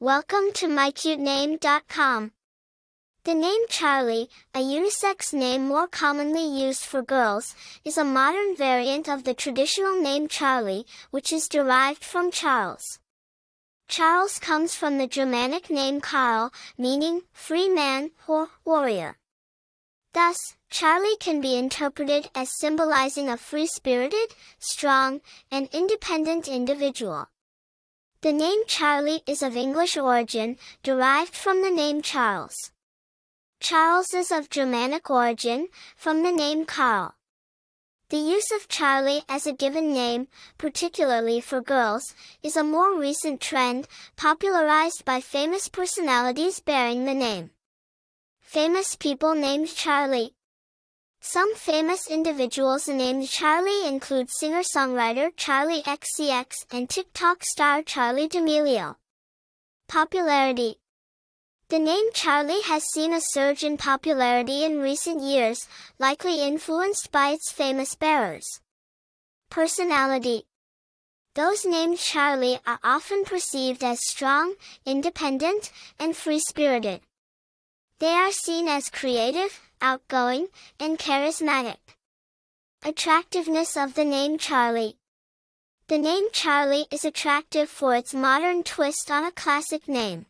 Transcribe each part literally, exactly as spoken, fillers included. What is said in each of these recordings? Welcome to my cute name dot com. The name Charli, a unisex name more commonly used for girls, is a modern variant of the traditional name Charli, which is derived from Charles. Charles comes from the Germanic name Karl, meaning free man or warrior. Thus, Charli can be interpreted as symbolizing a free-spirited, strong, and independent individual. The name Charli is of English origin, derived from the name Charles. Charles is of Germanic origin, from the name Karl. The use of Charli as a given name, particularly for girls, is a more recent trend, popularized by famous personalities bearing the name. Famous people named Charli. Some famous individuals named Charli include singer-songwriter Charli X C X and TikTok star Charli D'Amelio. Popularity. The name Charli has seen a surge in popularity in recent years, likely influenced by its famous bearers. Personality. Those named Charli are often perceived as strong, independent, and free-spirited. They are seen as creative, outgoing, and charismatic. Attractiveness of the name Charli. The name Charli is attractive for its modern twist on a classic name.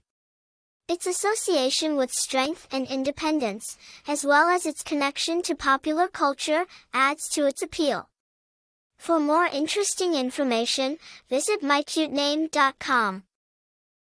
Its association with strength and independence, as well as its connection to popular culture, adds to its appeal. For more interesting information, visit my cute name dot com.